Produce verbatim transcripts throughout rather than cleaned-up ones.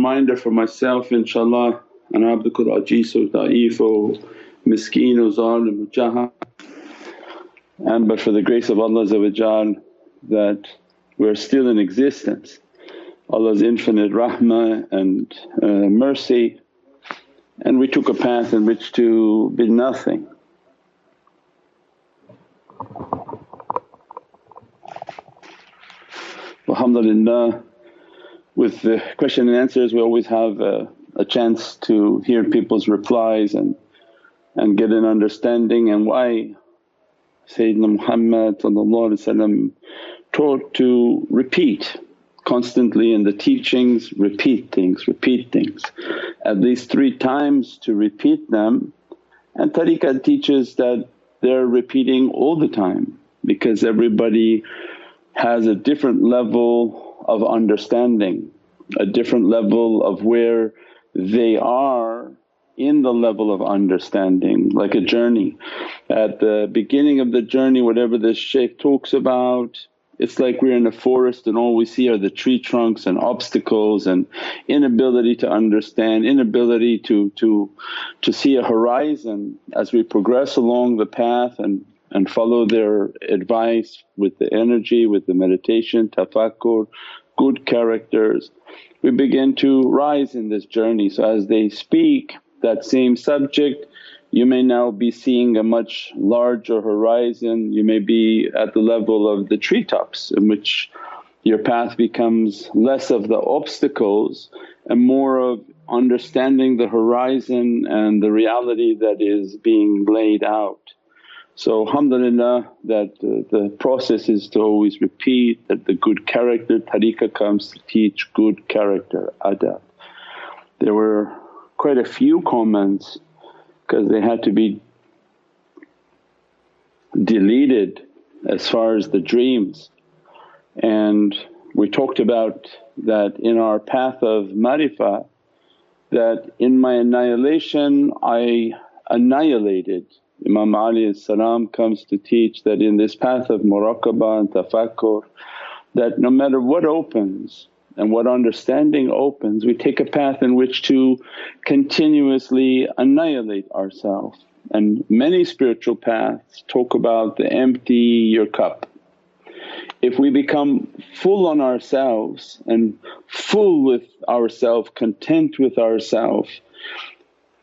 reminder for myself inshaAllah, ana abduka al-ajeez wa da'eef wa miskeen wa zalim wa jahan. And but for the grace of Allah that we're still in existence, Allah's infinite rahmah and uh, mercy, and we took a path in which to be nothing. Alhamdulillah, with the question and answers we always have a, a chance to hear people's replies and, and get an understanding and why Sayyidina Muhammad taught to repeat constantly in the teachings, repeat things, repeat things. At least three times to repeat them, and tariqah teaches that they're repeating all the time because everybody has a different level of understanding, a different level of where they are in the level of understanding, like a journey. At the beginning of the journey, whatever this shaykh talks about, it's like we're in a forest and all we see are the tree trunks and obstacles and inability to understand, inability to to to see a horizon. As we progress along the path and and follow their advice with the energy, with the meditation, tafakkur, good characters, we begin to rise in this journey. So as they speak that same subject, you may now be seeing a much larger horizon, you may be at the level of the treetops in which your path becomes less of the obstacles and more of understanding the horizon and the reality that is being laid out. So alhamdulillah that uh, the process is to always repeat, that the good character, tariqah comes to teach good character, adab. There were quite a few comments because they had to be deleted as far as the dreams, and we talked about that in our path of marifah, that in my annihilation I annihilated. Imam Ali comes to teach that in this path of muraqabah and tafakkur, that no matter what opens and what understanding opens, we take a path in which to continuously annihilate ourselves. And many spiritual paths talk about the empty your cup. If we become full on ourselves and full with ourselves, content with ourselves,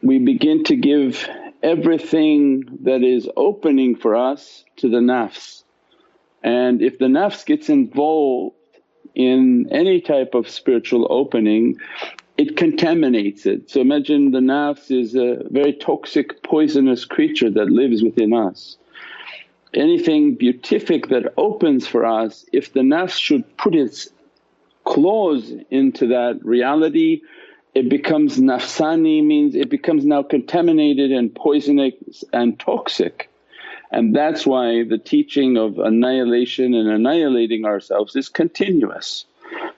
we begin to give everything that is opening for us to the nafs. And if the nafs gets involved in any type of spiritual opening, it contaminates it. So imagine the nafs is a very toxic, poisonous creature that lives within us. Anything beatific that opens for us, if the nafs should put its claws into that reality, it becomes nafsani, means it becomes now contaminated and poisonous and toxic. And that's why the teaching of annihilation and annihilating ourselves is continuous.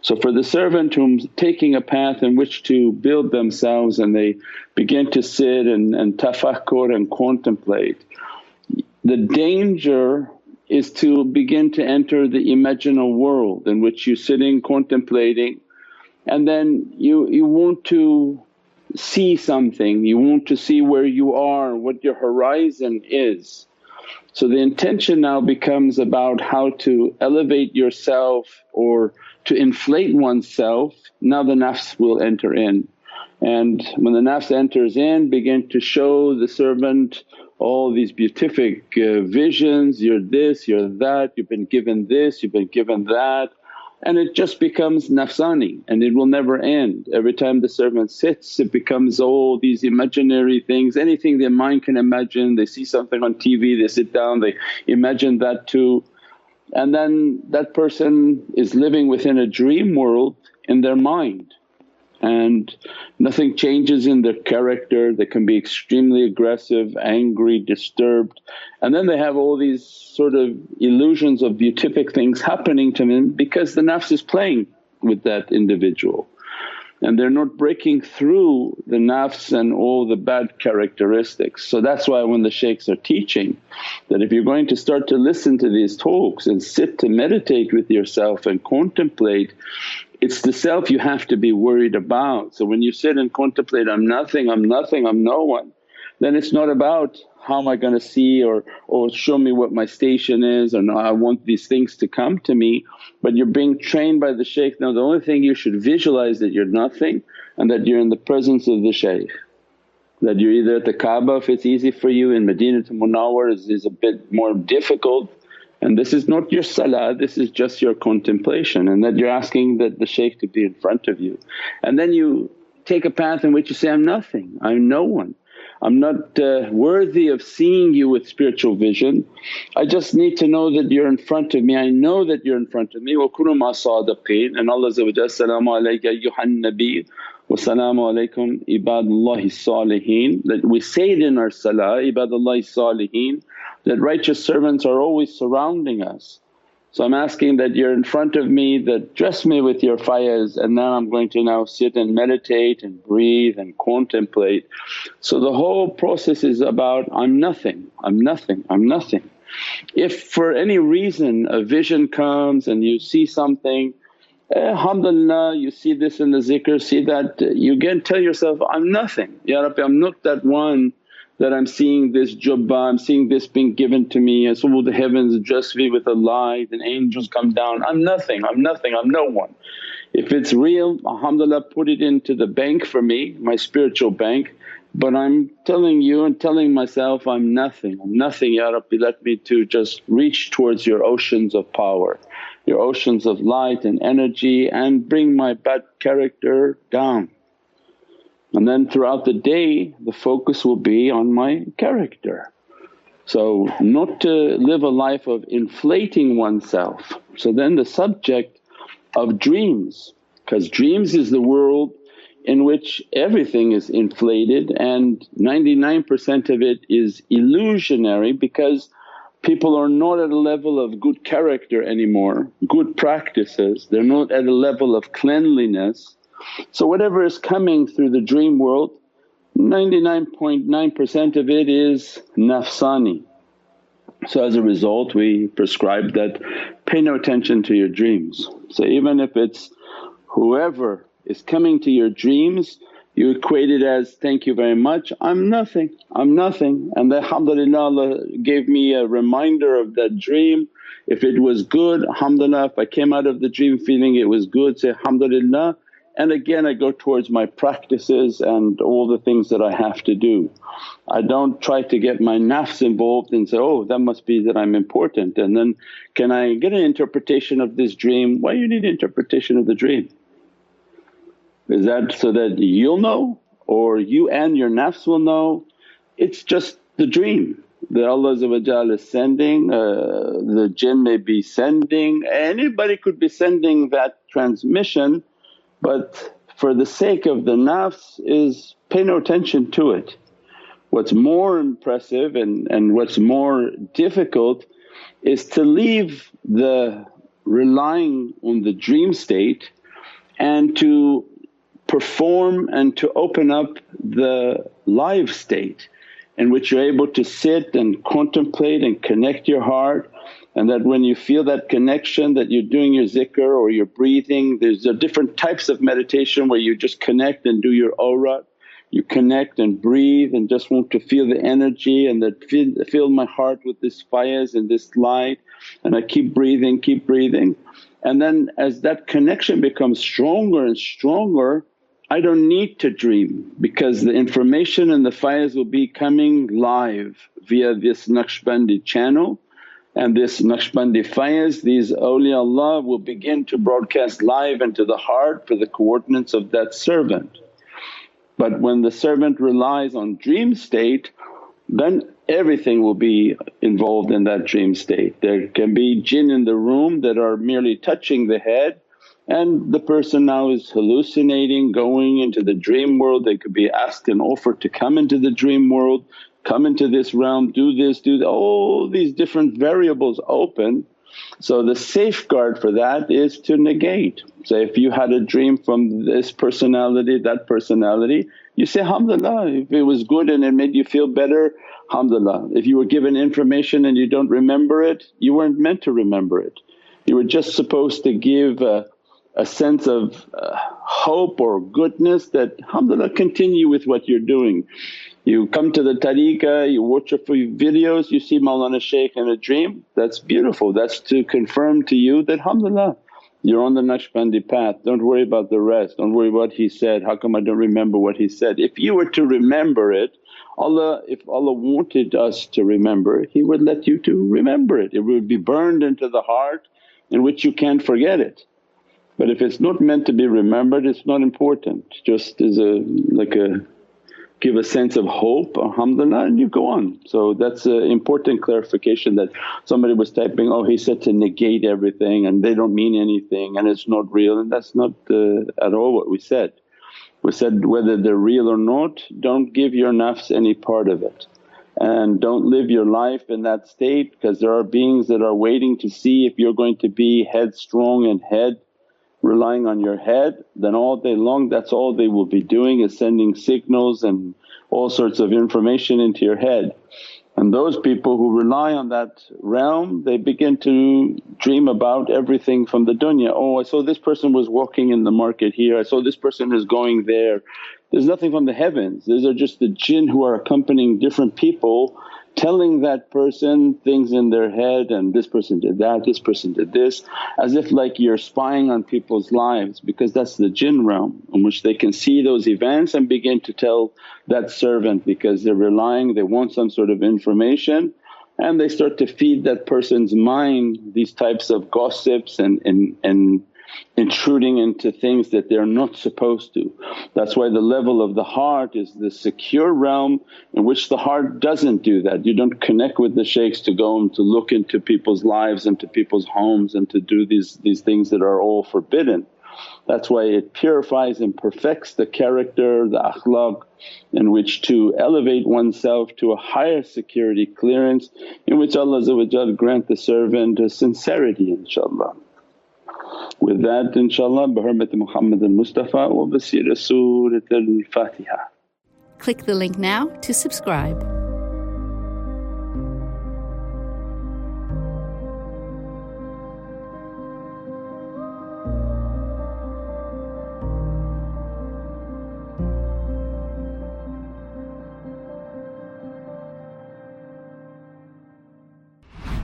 So for the servant who's taking a path in which to build themselves and they begin to sit and, and tafakkur and contemplate, the danger is to begin to enter the imaginal world in which you're sitting contemplating, and then you, you want to see something, you want to see where you are, what your horizon is. So the intention now becomes about how to elevate yourself or to inflate oneself. Now the nafs will enter in, and when the nafs enters in, begin to show the servant all these beatific uh, visions, you're this, you're that, you've been given this, you've been given that, and it just becomes nafsani and it will never end. Every time the servant sits, it becomes all these imaginary things, anything their mind can imagine. They see something on T V, they sit down, they imagine that too, and then that person is living within a dream world in their mind, and nothing changes in their character. They can be extremely aggressive, angry, disturbed, and then they have all these sort of illusions of beatific things happening to them because the nafs is playing with that individual, and they're not breaking through the nafs and all the bad characteristics. So that's why when the shaykhs are teaching that if you're going to start to listen to these talks and sit to meditate with yourself and contemplate, It's the self you have to be worried about. So when you sit and contemplate, I'm nothing, I'm nothing, I'm no one, then it's not about how am I going to see or, or show me what my station is, or no, I want these things to come to me. But you're being trained by the shaykh, now the only thing you should visualize that you're nothing and that you're in the presence of the shaykh. That you're either at the Ka'bah if it's easy for you, in Madinatul Munawwara is, is a bit more difficult. And this is not your salah, this is just your contemplation, and that you're asking that the shaykh to be in front of you. And then you take a path in which you say, I'm nothing, I'm no one, I'm not uh, worthy of seeing you with spiritual vision, I just need to know that you're in front of me, I know that you're in front of me. Wa kunu ma sadiqeen, and Allah Assalamu alayka ayyuhan nabi wa salaamu alaykum ibadullahi saliheen. That we say it in our salah, ibadullahi saliheen, that righteous servants are always surrounding us. So I'm asking that you're in front of me, that dress me with your faiz, and then I'm going to now sit and meditate and breathe and contemplate. So the whole process is about, I'm nothing, I'm nothing, I'm nothing. If for any reason a vision comes and you see something, alhamdulillah, you see this in the zikr, see that, you again tell yourself, I'm nothing, Ya Rabbi, I'm not that one that I'm seeing this jubbah, I'm seeing this being given to me, and so will the heavens dress me with a light and angels come down. I'm nothing, I'm nothing, I'm no one. If it's real, alhamdulillah, put it into the bank for me, my spiritual bank, but I'm telling you and telling myself, I'm nothing, I'm nothing, Ya Rabbi, let me to just reach towards your oceans of power, your oceans of light and energy, and bring my bad character down. And then throughout the day the focus will be on my character. So not to live a life of inflating oneself. So then the subject of dreams, because dreams is the world in which everything is inflated and ninety-nine percent of it is illusionary, because people are not at a level of good character anymore, good practices, they're not at a level of cleanliness. So whatever is coming through the dream world, ninety-nine point nine percent of it is nafsani. So as a result we prescribe that, pay no attention to your dreams. So even if it's whoever is coming to your dreams, you equate it as, thank you very much, I'm nothing, I'm nothing, and alhamdulillah Allah gave me a reminder of that dream. If it was good, alhamdulillah, if I came out of the dream feeling it was good, say alhamdulillah. And again I go towards my practices and all the things that I have to do. I don't try to get my nafs involved and say, oh that must be that I'm important, and then can I get an interpretation of this dream? Why you need interpretation of the dream? Is that so that you'll know, or you and your nafs will know? It's just the dream that Allah is sending, uh, the jinn may be sending, anybody could be sending that transmission. But for the sake of the nafs is pay no attention to it. What's more impressive and, and what's more difficult is to leave the relying on the dream state and to perform and to open up the live state, in which you're able to sit and contemplate and connect your heart. And that when you feel that connection that you're doing your zikr or you're breathing, there's different types of meditation where you just connect and do your awrat, you connect and breathe and just want to feel the energy, and that feel, fill my heart with this faiz and this light, and I keep breathing, keep breathing. And then as that connection becomes stronger and stronger, I don't need to dream, because the information and the faiz will be coming live via this Naqshbandi channel. And this Naqshbandi faiz, these awliyaullah will begin to broadcast live into the heart for the coordinates of that servant. But when the servant relies on dream state, then everything will be involved in that dream state. There can be jinn in the room that are merely touching the head, and the person now is hallucinating, going into the dream world. They could be asked and offered to come into the dream world, come into this realm, do this, do that, all these different variables open. So the safeguard for that is to negate. So if you had a dream from this personality, that personality, you say, alhamdulillah, if it was good and it made you feel better, alhamdulillah. If you were given information and you don't remember it, you weren't meant to remember it. You were just supposed to give a, a sense of uh, hope or goodness that, alhamdulillah, continue with what you're doing. You come to the tariqah, you watch a few videos, you see Mawlana Shaykh in a dream, that's beautiful. That's to confirm to you that, alhamdulillah, you're on the Naqshbandi path, don't worry about the rest, don't worry what he said, how come I don't remember what he said. If you were to remember it, Allah, if Allah wanted us to remember it, He would let you to remember it. It would be burned into the heart in which you can't forget it. But if it's not meant to be remembered, it's not important, just as a like a give a sense of hope, alhamdulillah, and you go on. So that's an important clarification that somebody was typing, oh, he said to negate everything and they don't mean anything and it's not real, and that's not uh, at all what we said. We said whether they're real or not, don't give your nafs any part of it and don't live your life in that state, because there are beings that are waiting to see if you're going to be headstrong and head relying on your head, then all day long that's all they will be doing is sending signals and all sorts of information into your head. And those people who rely on that realm, they begin to dream about everything from the dunya. Oh, I saw this person was walking in the market here, I saw this person is going there. There's nothing from the heavens, these are just the jinn who are accompanying different people, telling that person things in their head, and this person did that, this person did this, as if like you're spying on people's lives, because that's the jinn realm in which they can see those events and begin to tell that servant, because they're relying, they want some sort of information, and they start to feed that person's mind these types of gossips and, and, and intruding into things that they're not supposed to. That's why the level of the heart is the secure realm in which the heart doesn't do that. You don't connect with the shaykhs to go and to look into people's lives and to people's homes and to do these, these things that are all forbidden. That's why it purifies and perfects the character, the akhlaq, in which to elevate oneself to a higher security clearance in which Allah grant the servant a sincerity, inshaAllah. With that, inshaAllah, bi hurmati Muhammad al-Mustafa wa bi siri Surat al-Fatiha. Click the link now to subscribe.